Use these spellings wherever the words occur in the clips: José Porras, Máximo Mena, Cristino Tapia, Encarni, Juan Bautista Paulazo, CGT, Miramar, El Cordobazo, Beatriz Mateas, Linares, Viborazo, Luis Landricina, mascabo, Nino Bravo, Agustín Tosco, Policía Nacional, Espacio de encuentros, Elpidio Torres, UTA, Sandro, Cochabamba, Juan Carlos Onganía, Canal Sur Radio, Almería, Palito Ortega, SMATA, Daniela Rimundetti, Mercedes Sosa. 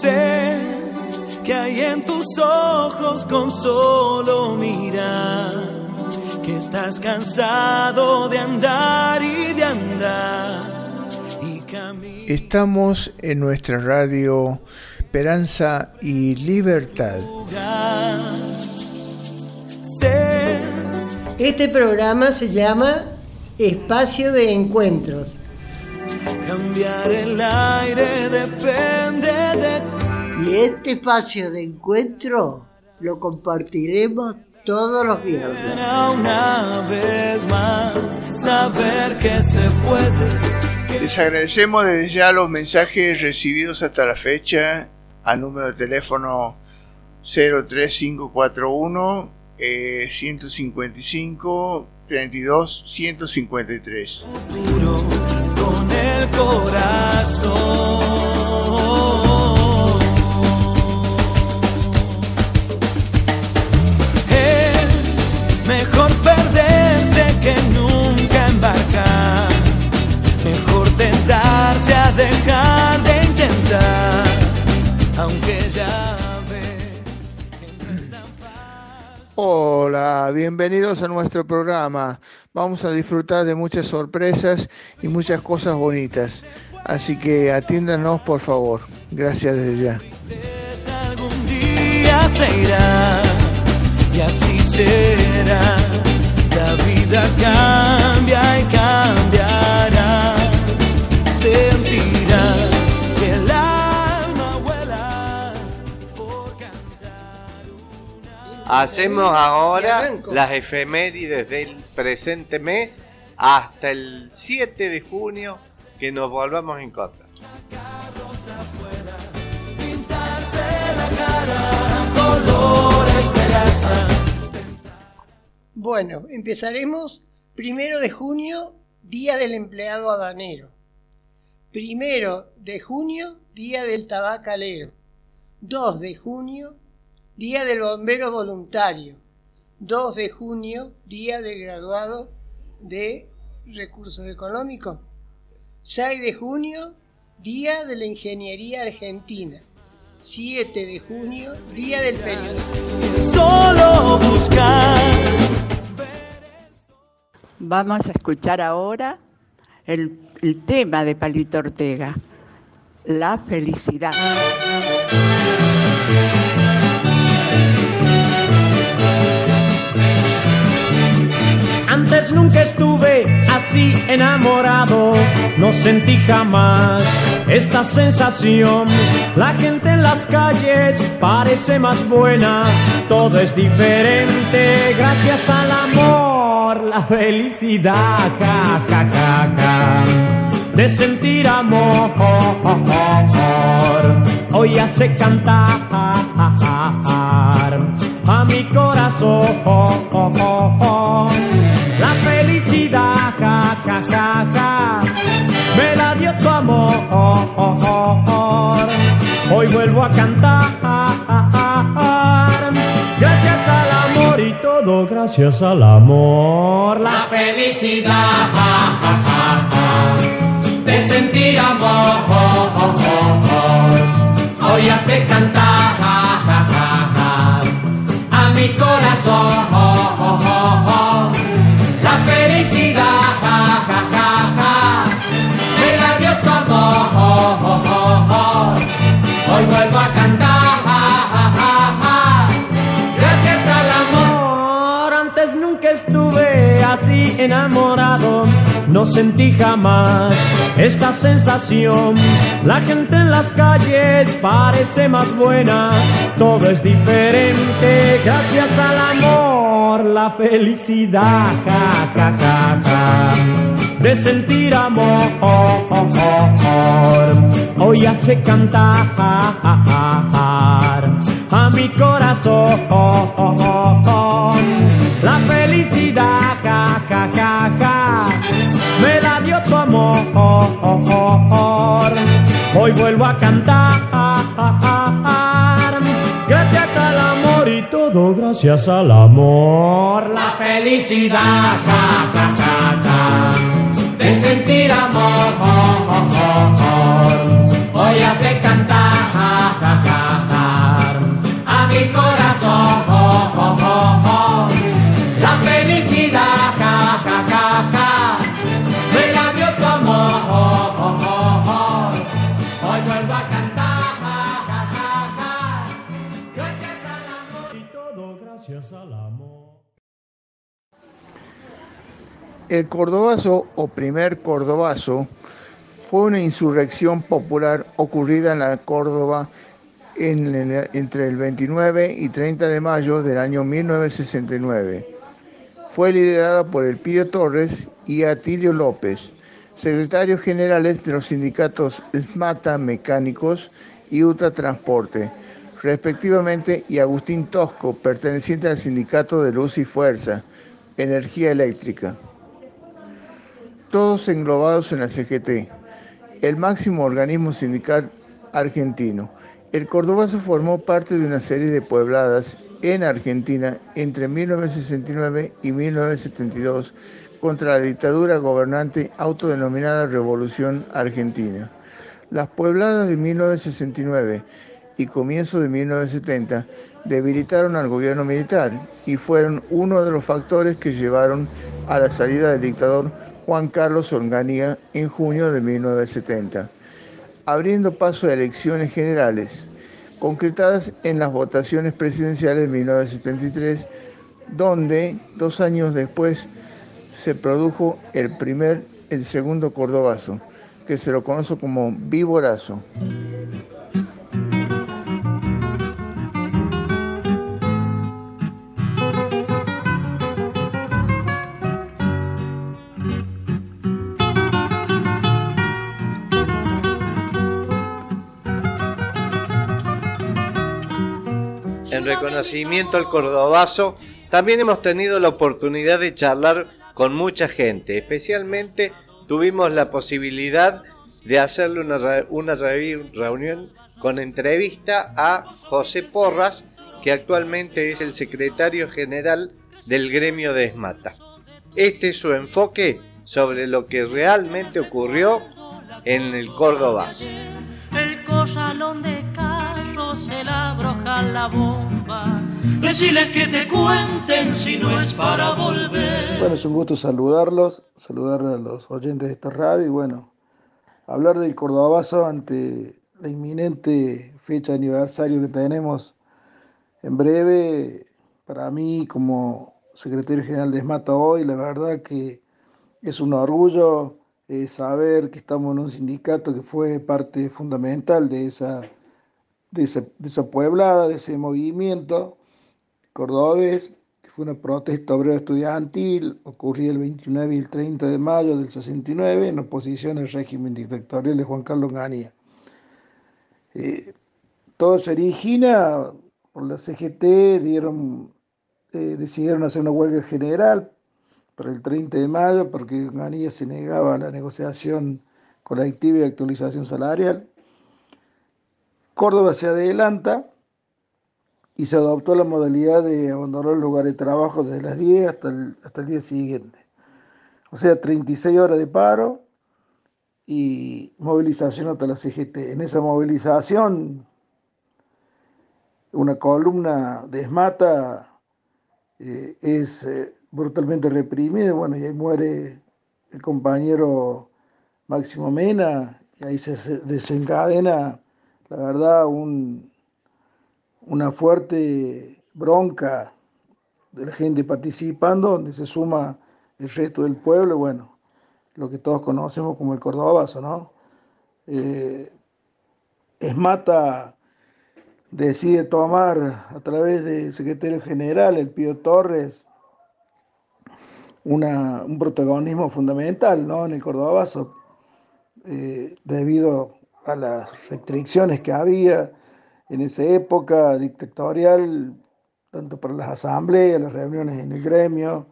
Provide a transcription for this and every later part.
sé que hay en tus ojos con solo mirar, que estás cansado de andar y de andar y caminar. Estamos en nuestra radio Esperanza y Libertad. Este programa se llama Espacio de Encuentros. Cambiar el aire depende de ti. Y este espacio de encuentro lo compartiremos todos los viernes. Una vez más, saber que se puede. Les agradecemos desde ya los mensajes recibidos hasta la fecha al número de teléfono 03541 155 32 153. Con el corazón. Es mejor perderse que nunca embarcar. Mejor tentarse a dejar de intentar. Aunque ya ves, es tan fácil. Hola, bienvenidos a nuestro programa. Vamos a disfrutar de muchas sorpresas y muchas cosas bonitas. Así que atiéndanos, por favor. Gracias desde ya. Algún día se irá, y así será. La vida cambia y cambiará. Sentirás que el alma vuela por cantar una. Hacemos ahora las efemérides del presente mes hasta el 7 de junio que nos volvamos a encontrar. Bueno, empezaremos 1 de junio, Día del Empleado Aduanero. 1 de junio, Día del Tabacalero. 2 de junio, Día del Bombero Voluntario. 2 de junio, Día del Graduado de Recursos Económicos. 6 de junio, Día de la Ingeniería Argentina. 7 de junio, Día del Periodismo. Solo buscar. Vamos a escuchar ahora el tema de Palito Ortega, la felicidad. Antes nunca estuve así enamorado, no sentí jamás esta sensación. La gente en las calles parece más buena, todo es diferente gracias al amor. La felicidad, ja, ja, ja, ja, de sentir amor, hoy hace cantar a mi corazón. La felicidad, ja, ja, ja, ja, me la dio tu amor. Hoy vuelvo a cantar, gracias al amor y todo gracias al amor. La felicidad, ja, ja, ja, ja, de sentir amor, hoy hace cantar, ja, ja, ja, ja, a mi corazón. La felicidad, ja, ja, ja, ja, me la dio tu amor. Hoy vuelvo a cantar, ja, ja, ja, gracias al amor. Antes nunca estuve así enamorado, no sentí jamás esta sensación. La gente en las calles parece más buena, todo es diferente gracias al amor. La felicidad, ja, ja, ja, ja, de sentir amor, hoy hace cantar a mi corazón. La felicidad, ja, ja, ja, ja, me la dio tu amor. Hoy vuelvo a cantar, gracias al amor y todo gracias al amor. La felicidad, ja, ja, ja, ja, de sentir amor, hoy hace cantar, ja, ja, El Cordobazo o primer Cordobazo fue una insurrección popular ocurrida en la Córdoba entre el 29 y 30 de mayo del año 1969. Fue liderada por Elpidio Torres y Atilio López, secretarios generales de los sindicatos SMATA Mecánicos y UTA Transporte, respectivamente, y Agustín Tosco, perteneciente al Sindicato de Luz y Fuerza, Energía Eléctrica. Todos englobados en la CGT, el máximo organismo sindical argentino. El Cordobazo formó parte de una serie de puebladas en Argentina entre 1969 y 1972 contra la dictadura gobernante autodenominada Revolución Argentina. Las puebladas de 1969 y comienzo de 1970 debilitaron al gobierno militar y fueron uno de los factores que llevaron a la salida del dictador Juan Carlos Onganía en junio de 1970. Abriendo paso a elecciones generales, concretadas en las votaciones presidenciales de 1973, donde, 2 años después, se produjo el segundo Cordobazo, que se lo conoce como Viborazo. En reconocimiento al Cordobazo, también hemos tenido la oportunidad de charlar con mucha gente. Especialmente tuvimos la posibilidad de hacerle una reunión con entrevista a José Porras, que actualmente es el secretario general del gremio de SMATA. Este es su enfoque sobre lo que realmente ocurrió en el Cordobazo. El corralón de carro se la abroja la bomba. Deciles que te cuenten si no es para volver. Bueno, es un gusto saludarlos, saludar a los oyentes de esta radio y bueno, hablar del Cordobazo ante la inminente fecha de aniversario que tenemos en breve. Para mí, como secretario general de SMATA hoy, la verdad que es un orgullo saber que estamos en un sindicato que fue parte fundamental de esa pueblada, de ese movimiento cordobés, que fue una protesta obrero estudiantil ocurrida el 29 y el 30 de mayo del 69 en oposición al régimen dictatorial de Juan Carlos Onganía. Todo se origina por la CGT, decidieron hacer una huelga general para el 30 de mayo, porque Onganía se negaba a la negociación colectiva y actualización salarial. Córdoba se adelanta y se adoptó la modalidad de abandonar el lugar de trabajo desde las 10 hasta el día siguiente. O sea, 36 horas de paro y movilización hasta la CGT. En esa movilización, una columna de SMATA es brutalmente reprimido, bueno, y ahí muere el compañero Máximo Mena, y ahí se desencadena, la verdad, una fuerte bronca de la gente participando, donde se suma el resto del pueblo, bueno, lo que todos conocemos como el Cordobazo, ¿no? SMATA decide tomar, a través del secretario general, Elpidio Torres, un protagonismo fundamental, ¿no?, en el Cordobazo, debido a las restricciones que había en esa época dictatorial, tanto para las asambleas, las reuniones en el gremio.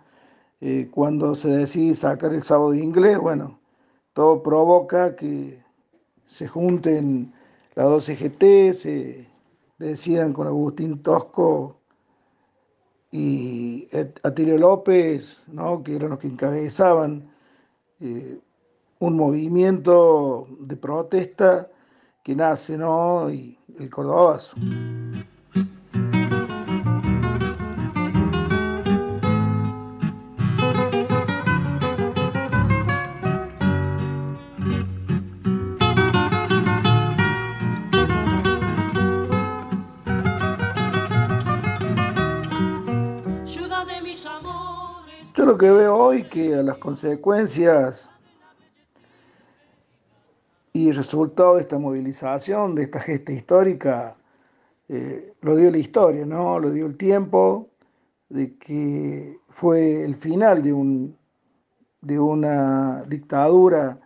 Cuando se decide sacar el sábado inglés, bueno, todo provoca que se junten las dos CGT, se decidan con Agustín Tosco y Atilio López, ¿no?, que eran los que encabezaban un movimiento de protesta que nace, ¿no?, y el Cordobazo. lo que veo hoy, que a las consecuencias y resultado de esta movilización, de esta gesta histórica, lo dio la historia, ¿no? Lo dio el tiempo, de que fue el final de una dictadura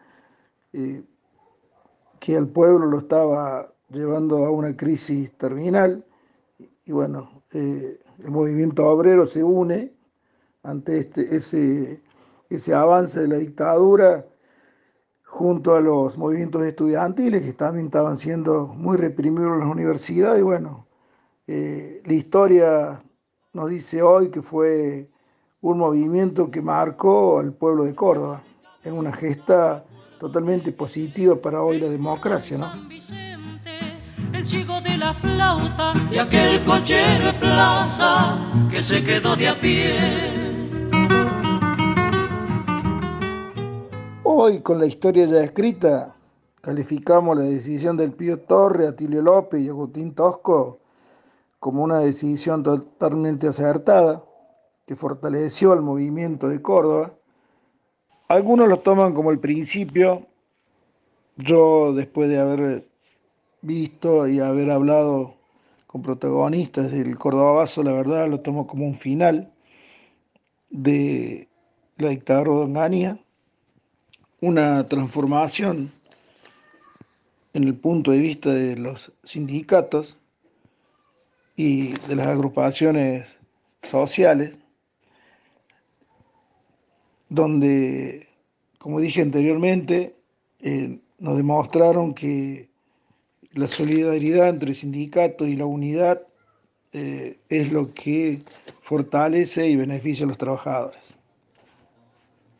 que al pueblo lo estaba llevando a una crisis terminal. Y bueno, el movimiento obrero se une ante ese avance de la dictadura junto a los movimientos estudiantiles que también estaban siendo muy reprimidos en las universidades. Y bueno, la historia nos dice hoy que fue un movimiento que marcó al pueblo de Córdoba en una gesta totalmente positiva para hoy la democracia, ¿no? El chico de la flauta y aquel cochero de plaza que se quedó de a pie. Hoy, con la historia ya escrita, calificamos la decisión del Elpidio Torres, Atilio López y Agustín Tosco como una decisión totalmente acertada que fortaleció al movimiento de Córdoba. Algunos lo toman como el principio. Yo, después de haber visto y haber hablado con protagonistas del Cordobazo, la verdad lo tomo como un final de la dictadura de Onganía, una transformación en el punto de vista de los sindicatos y de las agrupaciones sociales, donde, como dije anteriormente, nos demostraron que la solidaridad entre sindicatos y la unidad es lo que fortalece y beneficia a los trabajadores.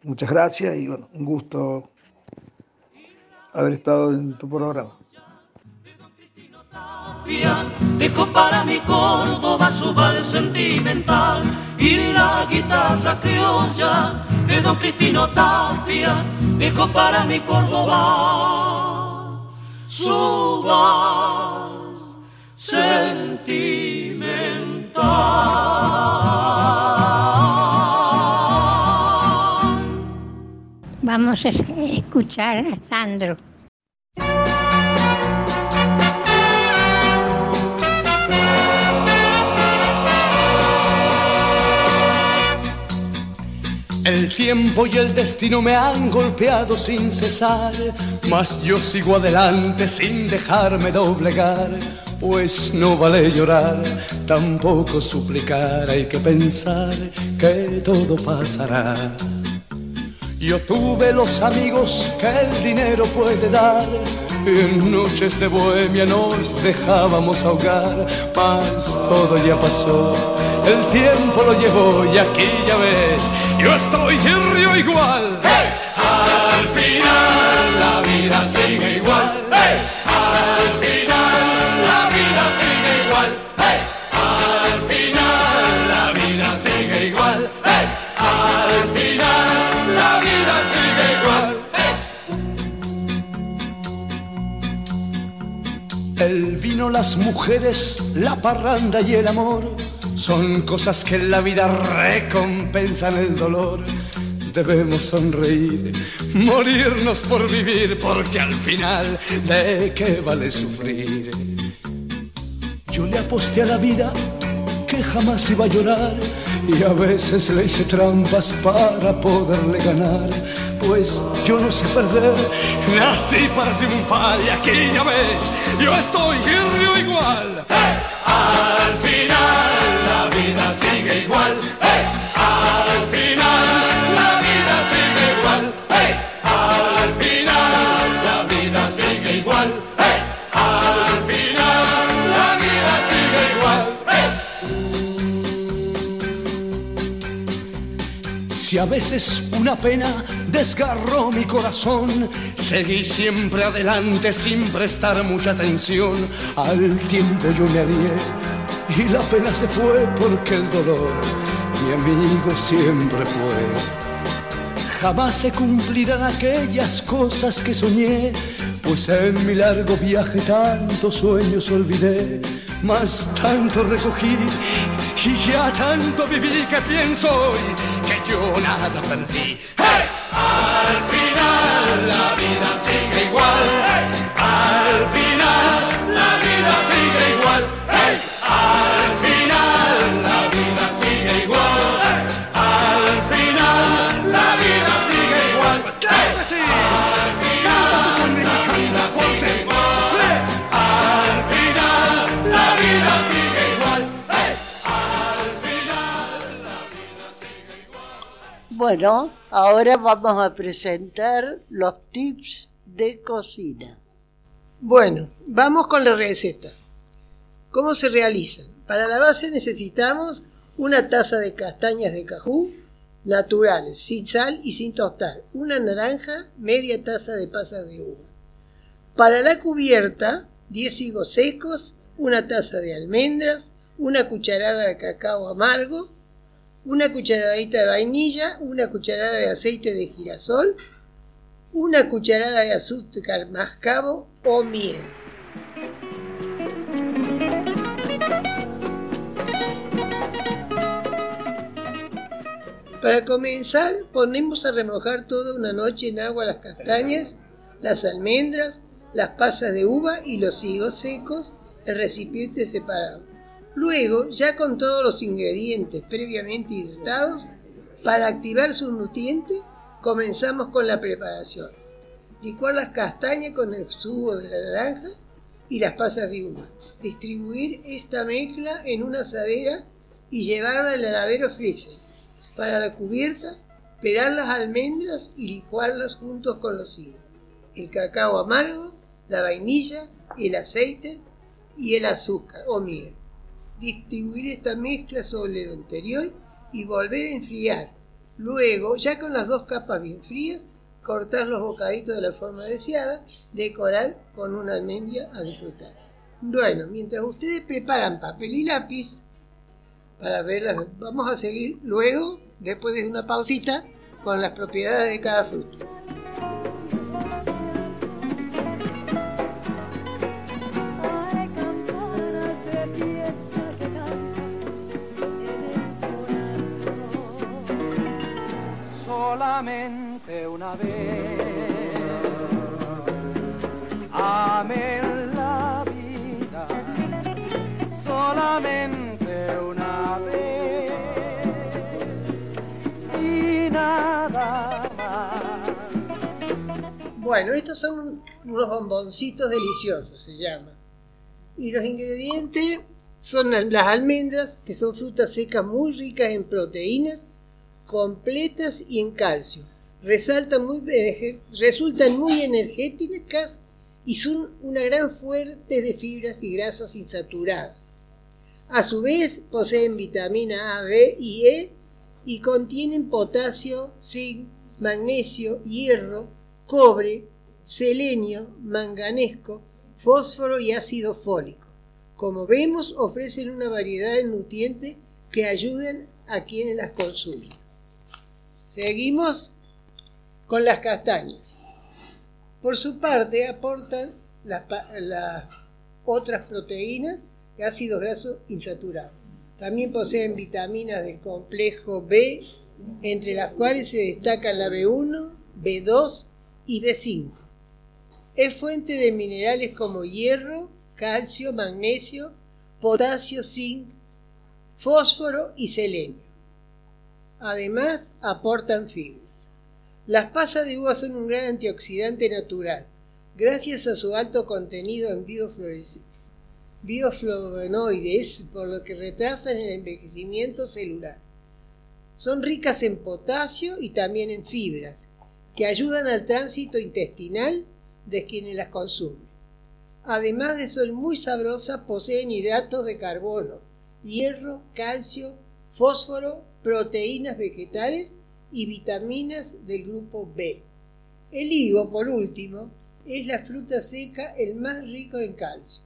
Muchas gracias y bueno, un gusto haber estado en tu programa. Dejo para mi Córdoba su vals sentimental y la guitarra criolla de don Cristino Tapia. Dejo para mi Córdoba su vals sentimental. Vamos a escuchar a Sandro. El tiempo y el destino me han golpeado sin cesar, mas yo sigo adelante sin dejarme doblegar. Pues no vale llorar, tampoco suplicar, hay que pensar que todo pasará. Yo tuve los amigos que el dinero puede dar, en noches de bohemia nos dejábamos ahogar. Mas todo ya pasó, el tiempo lo llevó y aquí ya ves, yo estoy y río igual. ¡Hey! Al final la vida sigue igual. ¡Hey! Al final la vida sigue igual. ¡Hey! Al final la vida sigue igual. ¡Hey! Al final la vida sigue igual. ¡Hey! El vino, las mujeres, la parranda y el amor son cosas que en la vida recompensan el dolor. Debemos sonreír, morirnos por vivir, porque al final, ¿de qué vale sufrir? Yo le aposté a la vida que jamás iba a llorar, y a veces le hice trampas para poderle ganar. Pues yo no sé perder, nací para triunfar, y aquí ya ves, yo estoy y río igual. ¡Hey! Al final sigue igual, hey, al final la vida sigue igual, hey, al final la vida sigue igual, hey, al final la vida sigue igual, hey. Si a veces una pena desgarró mi corazón, seguí siempre adelante sin prestar mucha atención. Al tiempo yo me alié y la pena se fue, porque el dolor mi amigo siempre fue. Jamás se cumplirán aquellas cosas que soñé, pues en mi largo viaje tantos sueños olvidé. Mas tanto recogí y ya tanto viví que pienso hoy que yo nada perdí. ¡Hey! Al final la vida sigue igual. ¡Hey! Al final la vida sigue igual. ¡Hey! Al final la vida sigue igual. ¡Hey! Al final la vida sigue igual. ¡Hey! Al final la vida sigue igual. ¡Hey! Al final la vida sigue igual. ¡Hey! Al final la vida sigue igual. Bueno, ahora vamos a presentar los tips de cocina. Bueno, vamos con la receta. ¿Cómo se realizan? Para la base necesitamos una taza de castañas de cajú naturales, sin sal y sin tostar, una naranja, media taza de pasas de uva. Para la cubierta, 10 higos secos, una taza de almendras, una cucharada de cacao amargo, una cucharadita de vainilla, una cucharada de aceite de girasol, una cucharada de azúcar mascabo o miel. Para comenzar, ponemos a remojar toda una noche en agua las castañas, las almendras, las pasas de uva y los higos secos en recipientes separados. Luego, ya con todos los ingredientes previamente hidratados, para activar sus nutrientes, comenzamos con la preparación. Licuar las castañas con el jugo de la naranja y las pasas de uva. Distribuir esta mezcla en una asadera y llevarla al heladero freezer. Para la cubierta, pelar las almendras y licuarlas juntos con los higos, el cacao amargo, la vainilla, el aceite y el azúcar o miel. Distribuir esta mezcla sobre lo anterior y volver a enfriar. Luego, ya con las dos capas bien frías, cortar los bocaditos de la forma deseada, decorar con una almendra a disfrutar. Bueno, mientras ustedes preparan papel y lápiz para verlas, vamos a seguir luego, después de una pausita, con las propiedades de cada fruta. Solamente una vez amé la vida, solamente una vez y nada más. Bueno, estos son unos bomboncitos deliciosos, se llama. Y los ingredientes son las almendras, que son frutas secas muy ricas en proteínas completas y en calcio. Resultan muy energéticas y son una gran fuente de fibras y grasas insaturadas. A su vez, poseen vitamina A, B y E y contienen potasio, zinc, magnesio, hierro, cobre, selenio, manganesco, fósforo y ácido fólico. Como vemos, ofrecen una variedad de nutrientes que ayudan a quienes las consumen. Seguimos con las castañas. Por su parte, aportan las otras proteínas y ácidos grasos insaturados. También poseen vitaminas del complejo B, entre las cuales se destacan la B1, B2 y B5. Es fuente de minerales como hierro, calcio, magnesio, potasio, zinc, fósforo y selenio. Además, aportan fibras. Las pasas de uva son un gran antioxidante natural, gracias a su alto contenido en bioflavonoides, por lo que retrasan el envejecimiento celular. Son ricas en potasio y también en fibras, que ayudan al tránsito intestinal de quienes las consumen. Además de ser muy sabrosas, poseen hidratos de carbono, hierro, calcio, fósforo, proteínas vegetales y vitaminas del grupo B. El higo, por último, es la fruta seca el más rico en calcio.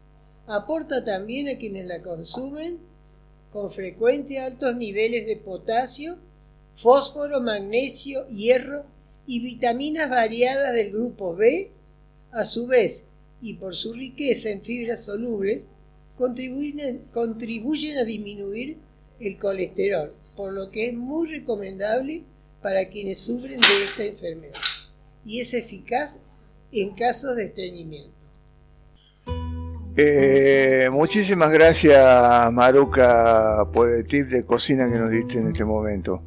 Aporta también a quienes la consumen con frecuente altos niveles de potasio, fósforo, magnesio, hierro y vitaminas variadas del grupo B. A su vez, y por su riqueza en fibras solubles, contribuyen a disminuir el colesterol, por lo que es muy recomendable para quienes sufren de esta enfermedad y es eficaz en casos de estreñimiento. Muchísimas gracias, Maruca, por el tip de cocina que nos diste en este momento.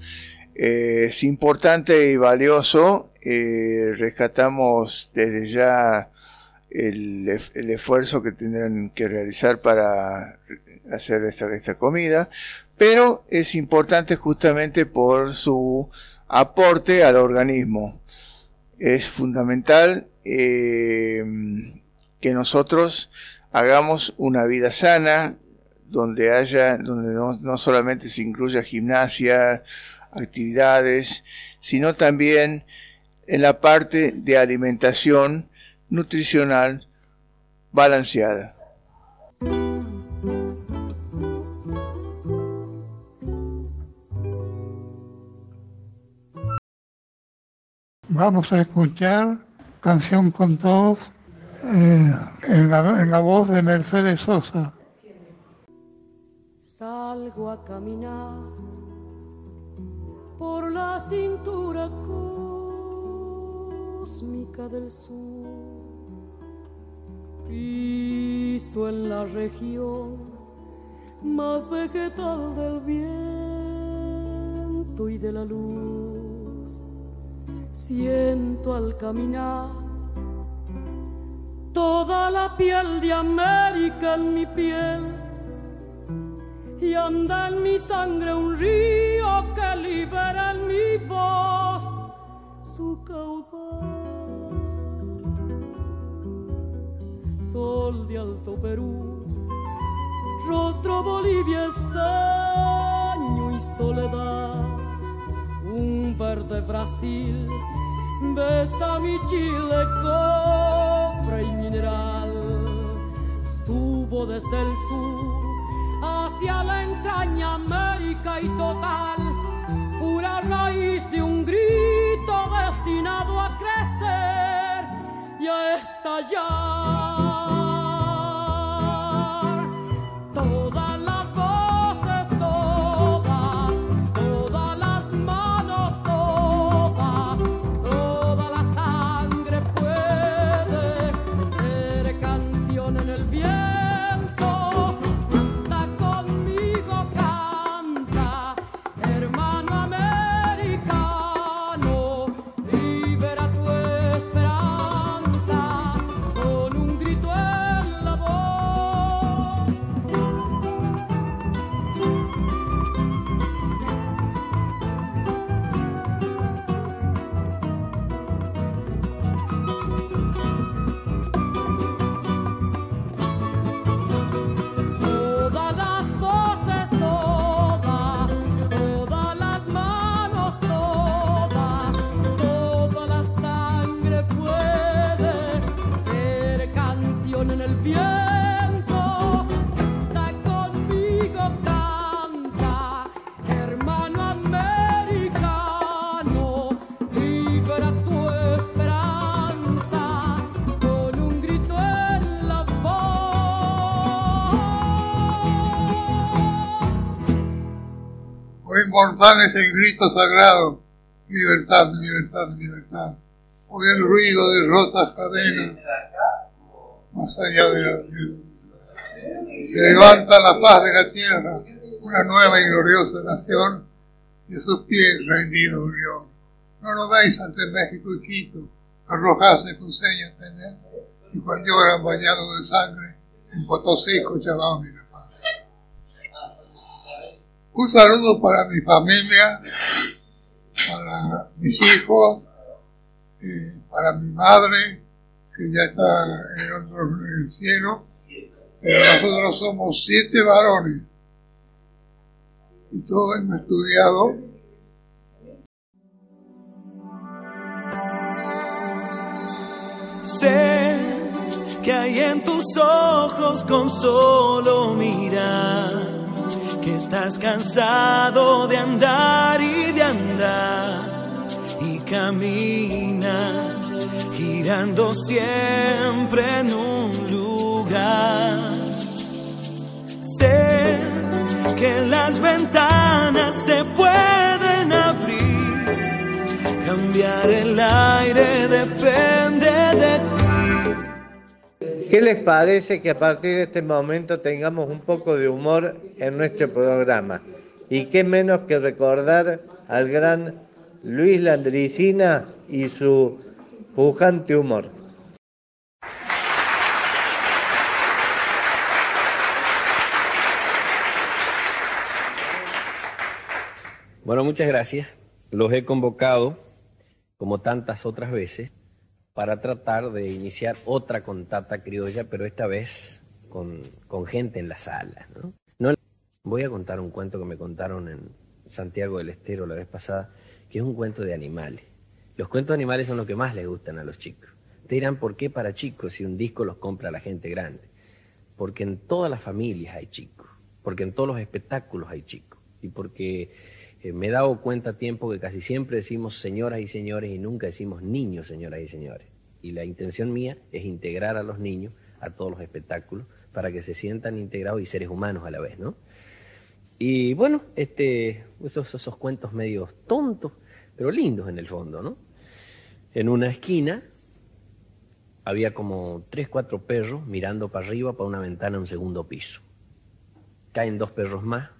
Es importante y valioso. Rescatamos desde ya el esfuerzo que tendrán que realizar para hacer esta comida, pero es importante justamente por su aporte al organismo. Es fundamental que nosotros hagamos una vida sana, donde no solamente se incluya gimnasia, actividades, sino también en la parte de alimentación nutricional balanceada. Vamos a escuchar Canción con Todos en la voz de Mercedes Sosa. Salgo a caminar por la cintura cósmica del sur, piso en la región más vegetal del viento y de la luz. Siento al caminar toda la piel de América en mi piel, y anda en mi sangre un río que libera en mi voz su caudal. Sol de Alto Perú, rostro Bolivia, estaño y soledad. Un verde Brasil besa mi Chile, copra y mineral. Estuvo desde el sur hacia la entraña América y total, pura raíz de un grito destinado a crecer y a estallar. Todas las voces, todas las manos, toda la sangre puede ser canción en el viento. Es el grito sagrado, libertad, libertad, libertad. O el ruido de rotas cadenas, más allá de la tierra. Se levanta la paz de la tierra, una nueva y gloriosa nación, y a sus pies rendido un león. No lo veis ante México y Quito, arrojarse con señas tener, y cuando lloran bañados de sangre, en Potosí, Cochabamba y La Paz. Un saludo para mi familia, para mis hijos, para mi madre, que ya está en el cielo. Pero nosotros somos 7 varones y todos hemos estudiado. Sé que hay en tus ojos con solo mirar que estás cansado de andar y de andar, y camina girando siempre en un lugar. Sé que las ventanas se pueden abrir cambiar el aire depende de ti. ¿Qué les parece que a partir de este momento tengamos un poco de humor en nuestro programa? Y qué menos que recordar al gran Luis Landricina y su pujante humor. Bueno, muchas gracias. Los he convocado, como tantas otras veces, para tratar de iniciar otra cantata criolla, pero esta vez con gente en la sala, ¿no? Voy a contar un cuento que me contaron en Santiago del Estero la vez pasada, que es un cuento de animales. Los cuentos de animales son los que más les gustan a los chicos. Te dirán, ¿por qué para chicos si un disco los compra la gente grande? Porque en todas las familias hay chicos, porque en todos los espectáculos hay chicos, y porque... me he dado cuenta a tiempo que casi siempre decimos señoras y señores y nunca decimos niños, señoras y señores. Y la intención mía es integrar a los niños a todos los espectáculos para que se sientan integrados y seres humanos a la vez, ¿no? Y bueno, esos cuentos medio tontos, pero lindos en el fondo, ¿no? En una esquina había como 3, 4 perros mirando para arriba, para una ventana en un segundo piso. Caen 2 perros más,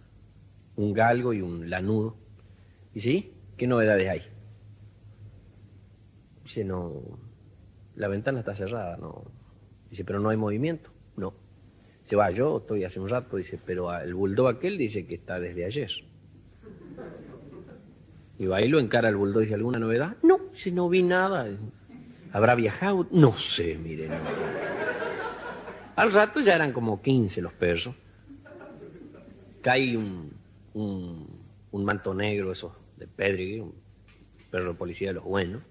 un galgo y un lanudo. Dice, ¿y qué novedades hay? Dice, no, la ventana está cerrada, no. Dice, pero no hay movimiento, no. Dice, va, yo estoy hace un rato, dice, pero el bulldog aquel dice que está desde ayer. Y va y lo encara el bulldog, dice, ¿alguna novedad? No, dice, no vi nada. ¿Habrá viajado? No sé, miren. No. Al rato ya eran como 15 los perros. Cae un manto negro, esos de Pedri, un perro de policía de los buenos.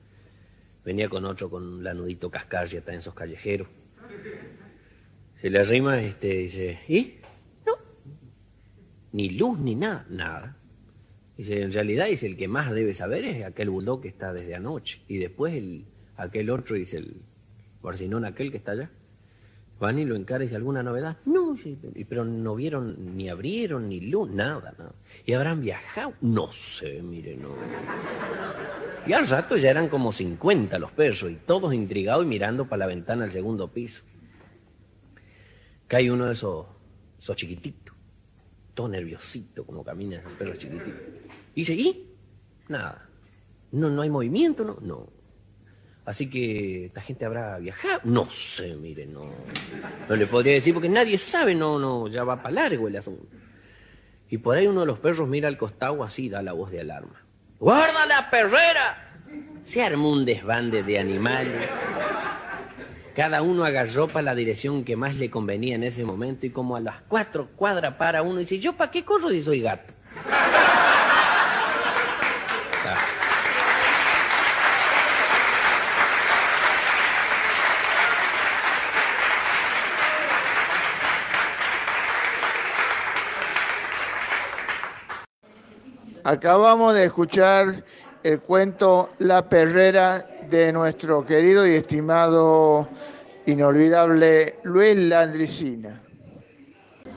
Venía con otro, con un lanudito cascarcia, está en esos callejeros. Se le arrima, dice, ¿y? No. Ni luz, ni nada, nada. Dice, en realidad, dice, el que más debe saber es aquel bulldog que está desde anoche. Y después aquel otro, dice, el barcinón aquel que está allá. Van y lo encara y dice, ¿alguna novedad? No, pero no vieron, ni abrieron, ni luz, nada, nada. ¿Y habrán viajado? No sé, mire, no. Y al rato ya eran como 50 los perros, y todos intrigados y mirando para la ventana del segundo piso. Cae uno de esos chiquititos, todo nerviosito, como camina esos perros chiquititos. Y dice, ¿y? Nada. No hay movimiento, no, no. Así que, ¿la gente habrá viajado? No sé, mire, no. No le podría decir porque nadie sabe, no, ya va para largo el asunto. Y por ahí uno de los perros mira al costado así, da la voz de alarma. ¡Guarda la perrera! Se armó un desbande de animales. Cada uno agarró para la dirección que más le convenía en ese momento y como a las 4 cuadras para uno y dice, ¿yo para qué corro si soy gato? Acabamos de escuchar el cuento La Perrera de nuestro querido y estimado inolvidable Luis Landricina.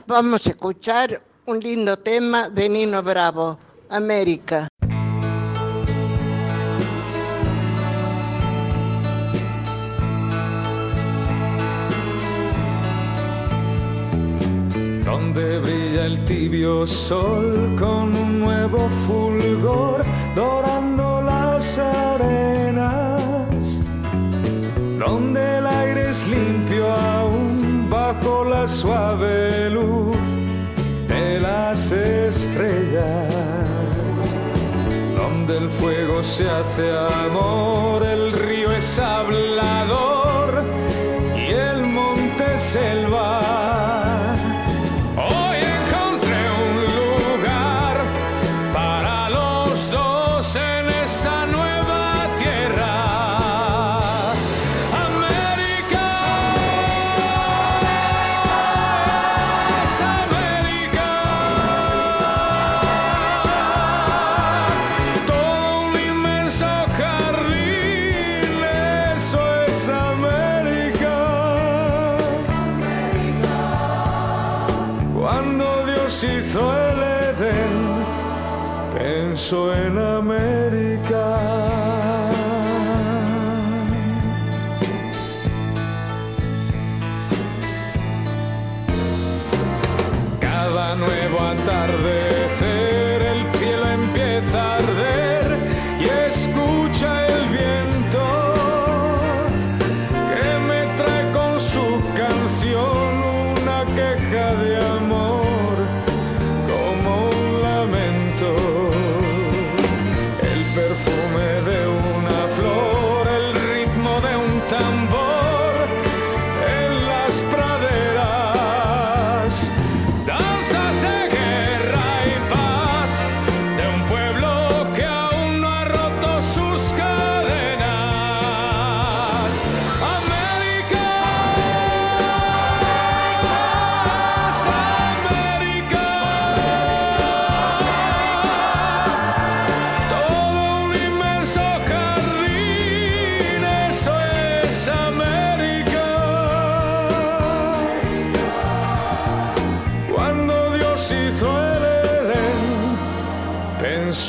Vamos a escuchar un lindo tema de Nino Bravo, América. Donde brilla el tibio sol con un nuevo fulgor dorando las arenas, donde el aire es limpio aún bajo la suave luz de las estrellas, donde el fuego se hace amor, el río es hablador y el monte selva. En América.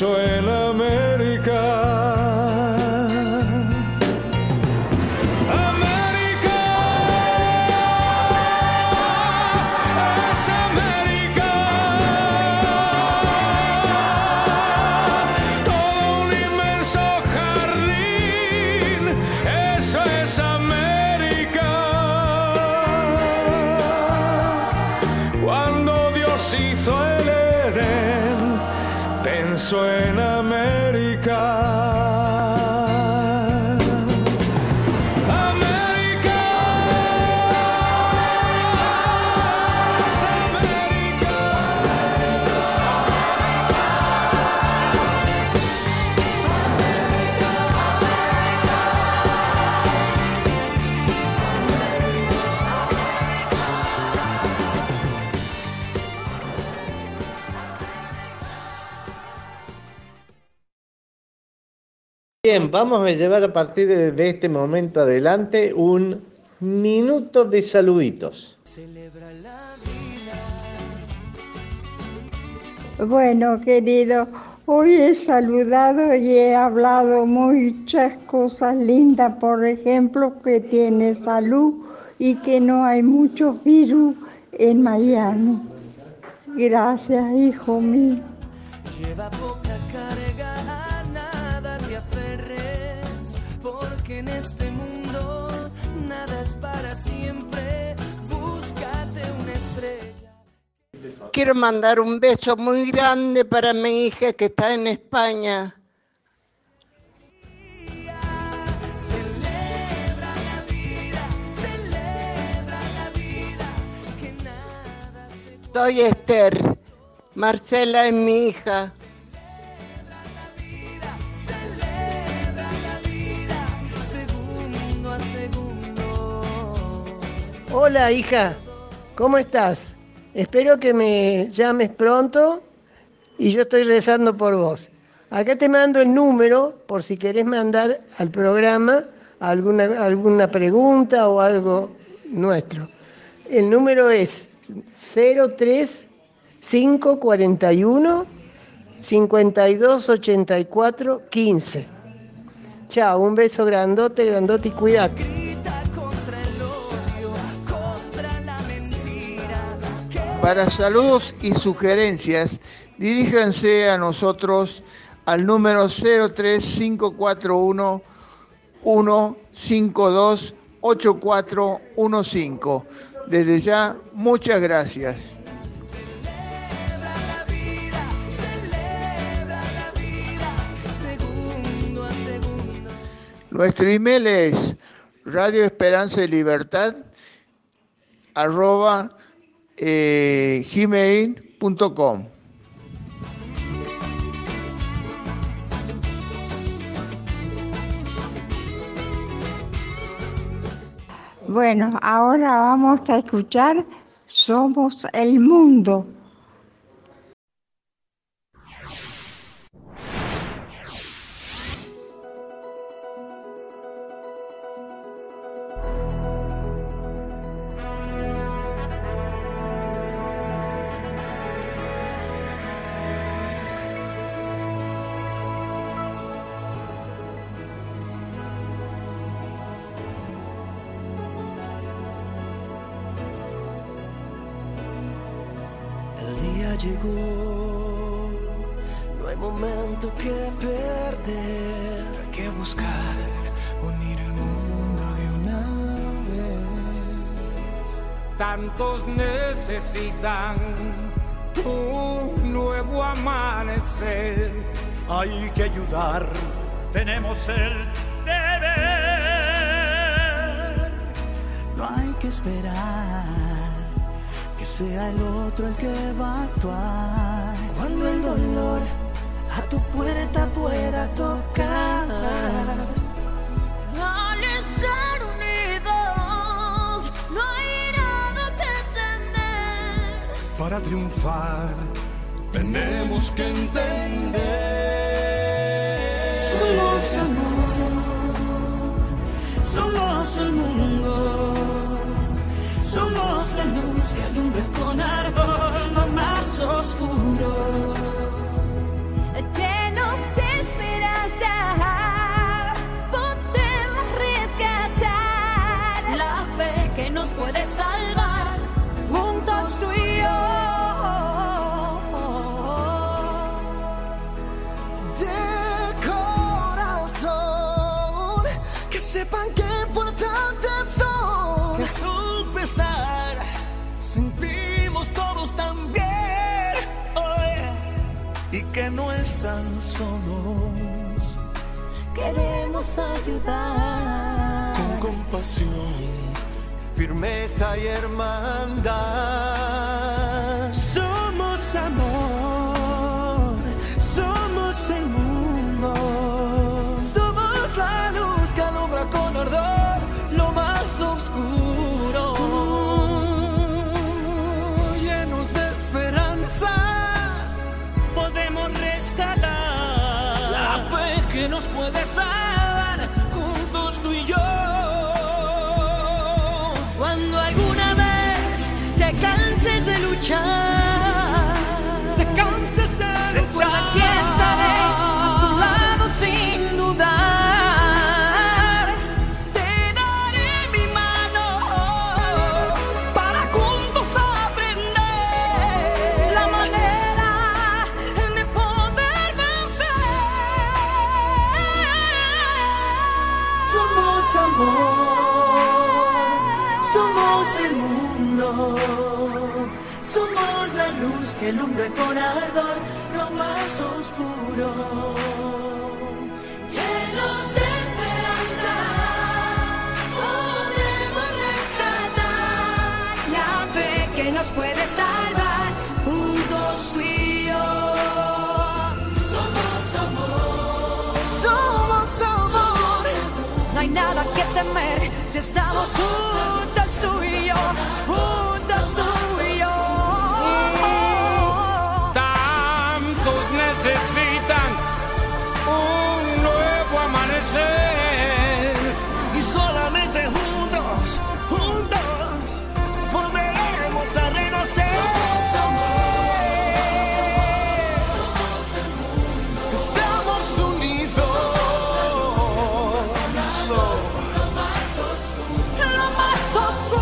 hecho en América. En América. Bien, vamos a llevar a partir de este momento adelante un minuto de saluditos. Bueno, querido, hoy he saludado y he hablado muchas cosas lindas, por ejemplo, que tiene salud y que no hay mucho virus en Miami. Gracias, hijo mío. Lleva poca carga. Porque en este mundo nada es para siempre, búscate una estrella. Quiero mandar un beso muy grande para mi hija que está en España. Celebra la vida, celebra la vida, que nada se... Soy Esther, Marcela es mi hija. Hola hija, ¿cómo estás? Espero que me llames pronto y yo estoy rezando por vos. Acá te mando el número por si querés mandar al programa alguna pregunta o algo nuestro. El número es 03541 5284 15. Chao, un beso grandote, grandote y cuídate. Para saludos y sugerencias, diríjanse a nosotros al número 03541 152 8415. Desde ya, muchas gracias. Nuestro email es radioesperanzaylibertad@gmail.com. Bueno, ahora vamos a escuchar Somos el Mundo. Llegó, no hay momento que perder, que buscar, unir el mundo de una vez. Tantos necesitan un nuevo amanecer. Hay que ayudar, tenemos el deber. No hay que esperar que sea el otro el que va a actuar. Cuando el dolor a tu puerta pueda tocar, al estar unidos no hay nada que temer. Para triunfar tenemos que entender. Somos amor, somos el mundo. Somos la luz que alumbra con ardor lo más oscuro. que nos puede salvar, juntos tú y yo, de corazón, que sepan que importante son, que su pesar sentimos todos también, oh yeah, y que no están solos, queremos ayudar con compasión, firmeza y hermandad. Somos amor, somos el mundo, somos la luz que alumbra con ardor lo más oscuro, llenos de esperanza podemos rescatar la fe que nos puede salvar, juntos tú y yo. Cuando alguna vez te canses de luchar, recuerda que estaré a tu lado sin dudar. Te daré mi mano para juntos aprender la manera de poder vencer. Somos amor, somos el mundo, somos la luz que alumbra con ardor lo más oscuro, llenos de esperanza podemos rescatar la fe que nos puede salvar, juntos tú y yo. Somos amor, somos amor, no hay nada que temer si estamos juntos. Juntos tú y yo. Tantos necesitan un nuevo amanecer, y solamente juntos, juntos volveremos a renacer. Somos amor, somos el mundo, estamos unidos, lo más oscuro, lo más oscuro.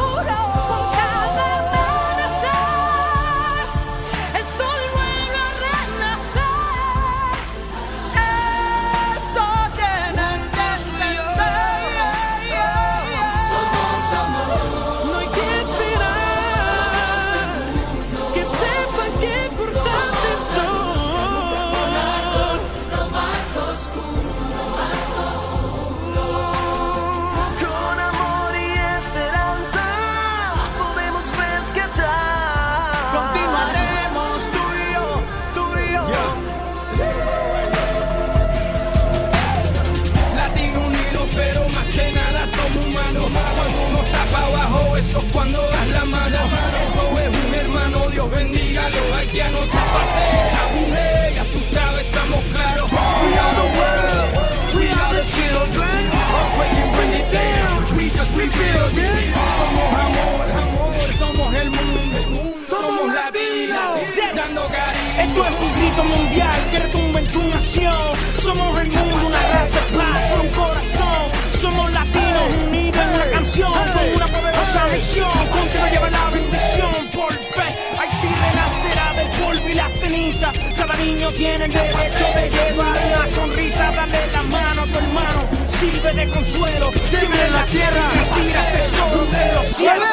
Esto es un grito mundial que retumba en tu nación. Somos el mundo, una raza de paz, un corazón. Somos latinos unidos en una canción, con una poderosa misión. Contigo lleva la bendición por fe. Haití renacerá del polvo y la ceniza. Cada niño tiene el derecho de llevar una sonrisa. Dale la mano a tu hermano, sirve de consuelo. Siembra en la tierra, creciera tesoros de los cielos.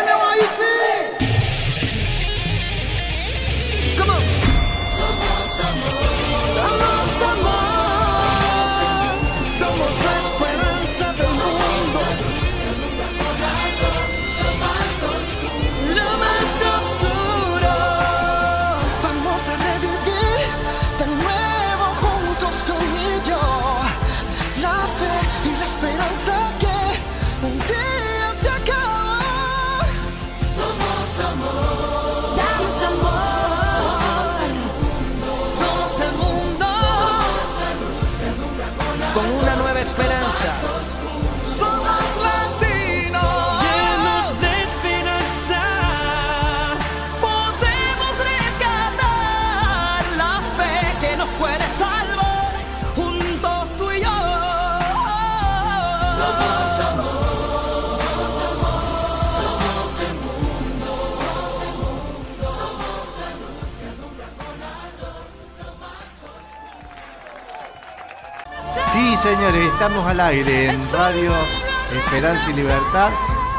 Somos amor, somos amor, somos Sí, señores, estamos al aire en Radio Esperanza y Libertad.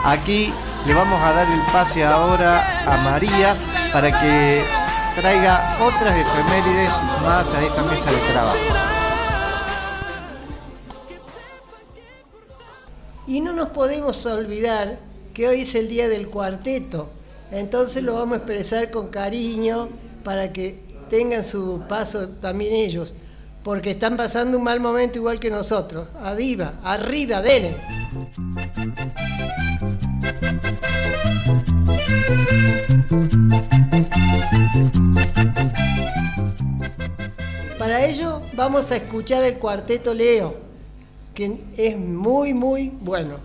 Aquí le vamos a dar el pase ahora a María para que traiga otras efemérides más a esta mesa de trabajo. Y no nos podemos olvidar que hoy es el día del cuarteto, entonces lo vamos a expresar con cariño para que tengan su paso también ellos, porque están pasando un mal momento igual que nosotros. Adiva, arriba, dele. Para ello vamos a escuchar el cuarteto Leo, que es muy, muy bueno.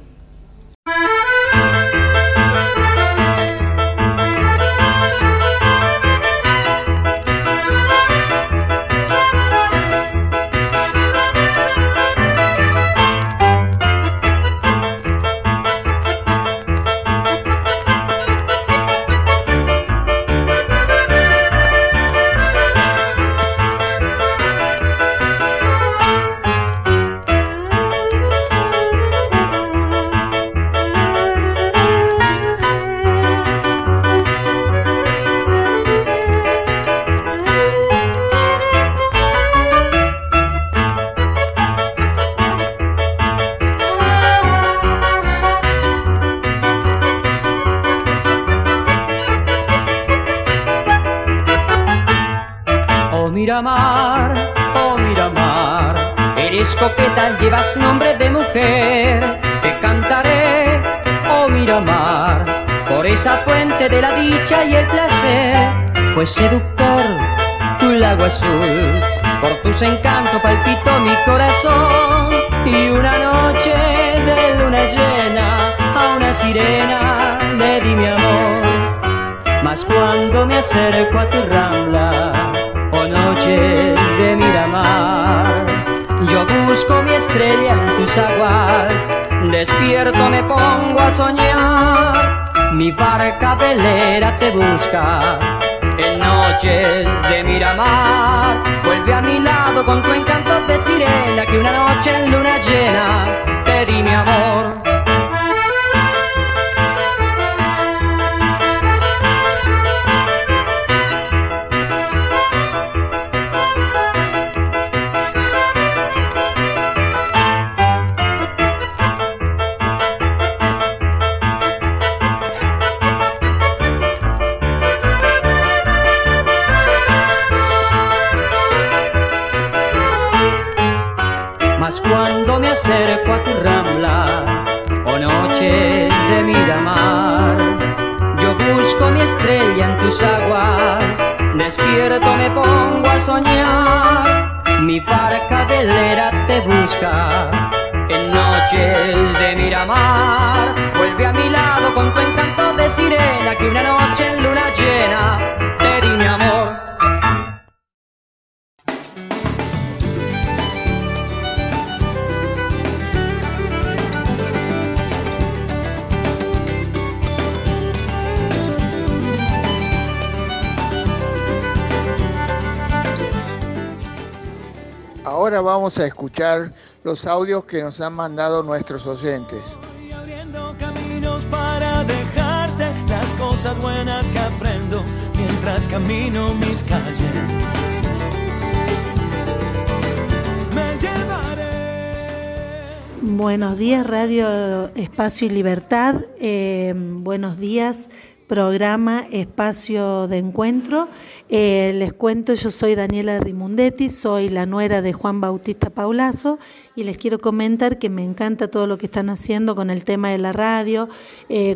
Oh Miramar, eres coqueta, llevas nombre de mujer. Te cantaré, oh Miramar, por esa fuente de la dicha y el placer. Pues seductor, tu lago azul, por tus encantos palpito mi corazón. Y una noche de luna llena, a una sirena le di mi amor. Mas cuando me acerco a tu rambla, oh noche de Miramar, yo busco mi estrella en tus aguas, despierto me pongo a soñar. Mi barca velera te busca en noches de Miramar. Vuelve a mi lado con tu encanto de sirena, que una noche en luna llena te di mi amor. Cuando me acerco a tu rambla, oh noche de Miramar, yo busco mi estrella en tus aguas, despierto me pongo a soñar. Mi barca velera te busca en noches de Miramar. Vuelve a mi lado con tu encanto de sirena, que una noche en luna llena te di mi amor. Ahora vamos a escuchar los audios que nos han mandado nuestros oyentes. Voy abriendo caminos para dejarte las cosas buenas que aprendo mientras camino mis calles. Me llevaré. Buenos días, Radio Espacio y Libertad. Buenos días, programa Espacio de Encuentro. Les cuento, yo soy Daniela Rimundetti, soy la nuera de Juan Bautista Paulazo y les quiero comentar que me encanta todo lo que están haciendo con el tema de la radio,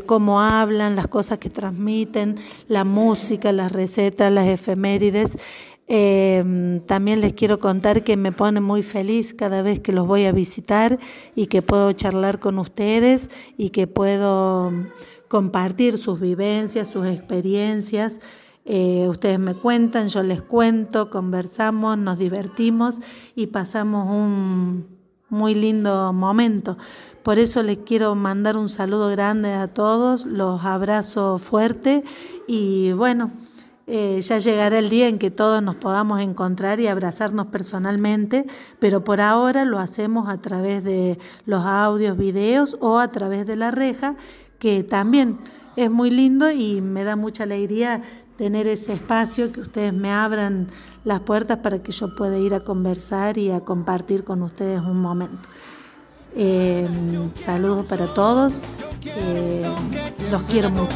cómo hablan, las cosas que transmiten, la música, las recetas, las efemérides. También les quiero contar que me pone muy feliz cada vez que los voy a visitar y que puedo charlar con ustedes y que puedo compartir sus vivencias, sus experiencias. Ustedes me cuentan, yo les cuento, conversamos, nos divertimos y pasamos un muy lindo momento. Por eso les quiero mandar un saludo grande a todos, los abrazo fuerte y bueno, Ya llegará el día en que todos nos podamos encontrar y abrazarnos personalmente, pero por ahora lo hacemos a través de los audios, videos o a través de la reja, que también es muy lindo y me da mucha alegría tener ese espacio, que ustedes me abran las puertas para que yo pueda ir a conversar y a compartir con ustedes un momento. Saludos para todos. Los quiero mucho.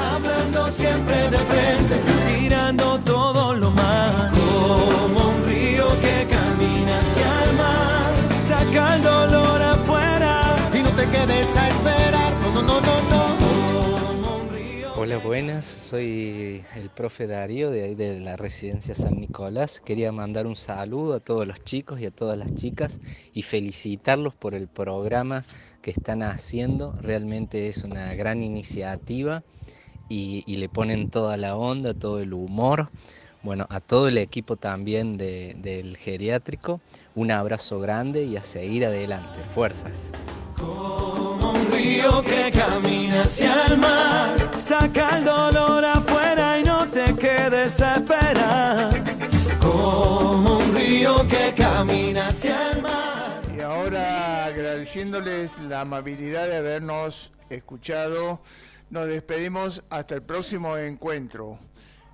Hablando siempre de frente, tirando todo lo malo, como un río que camina hacia el mar, saca el dolor afuera y no te quedes a esperar. No, no, no, no. Hola, buenas. Soy el profe Darío de ahí de la residencia San Nicolás. Quería mandar un saludo a todos los chicos y a todas las chicas y felicitarlos por el programa que están haciendo. Realmente es una gran iniciativa y le ponen toda la onda, todo el humor. Bueno, a todo el equipo también del geriátrico, un abrazo grande y a seguir adelante. Fuerzas. Como un río que camina hacia el mar, saca el dolor afuera y no te quedes a esperar. Como un río que camina hacia el mar. Y ahora, agradeciéndoles la amabilidad de habernos escuchado, nos despedimos hasta el próximo encuentro.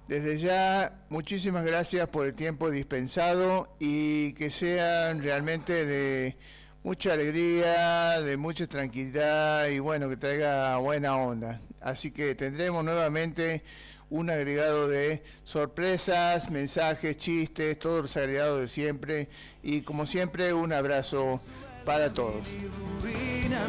Desde ya, muchísimas gracias por el tiempo dispensado y que sean realmente de mucha alegría, de mucha tranquilidad y bueno, que traiga buena onda. Así que tendremos nuevamente un agregado de sorpresas, mensajes, chistes, todos los agregados de siempre. Y como siempre, un abrazo para todos. Bueno,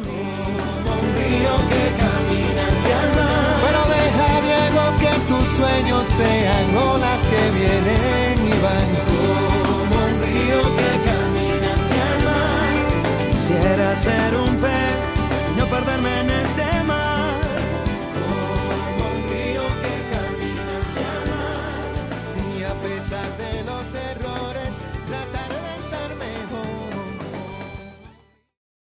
deja, Diego, que tus sueños sean olas que vienen y van como un río que camina hacia el mar. Quisiera ser un pez, no perderme en este mar. Como un río que camina hacia el mar, y a pesar de los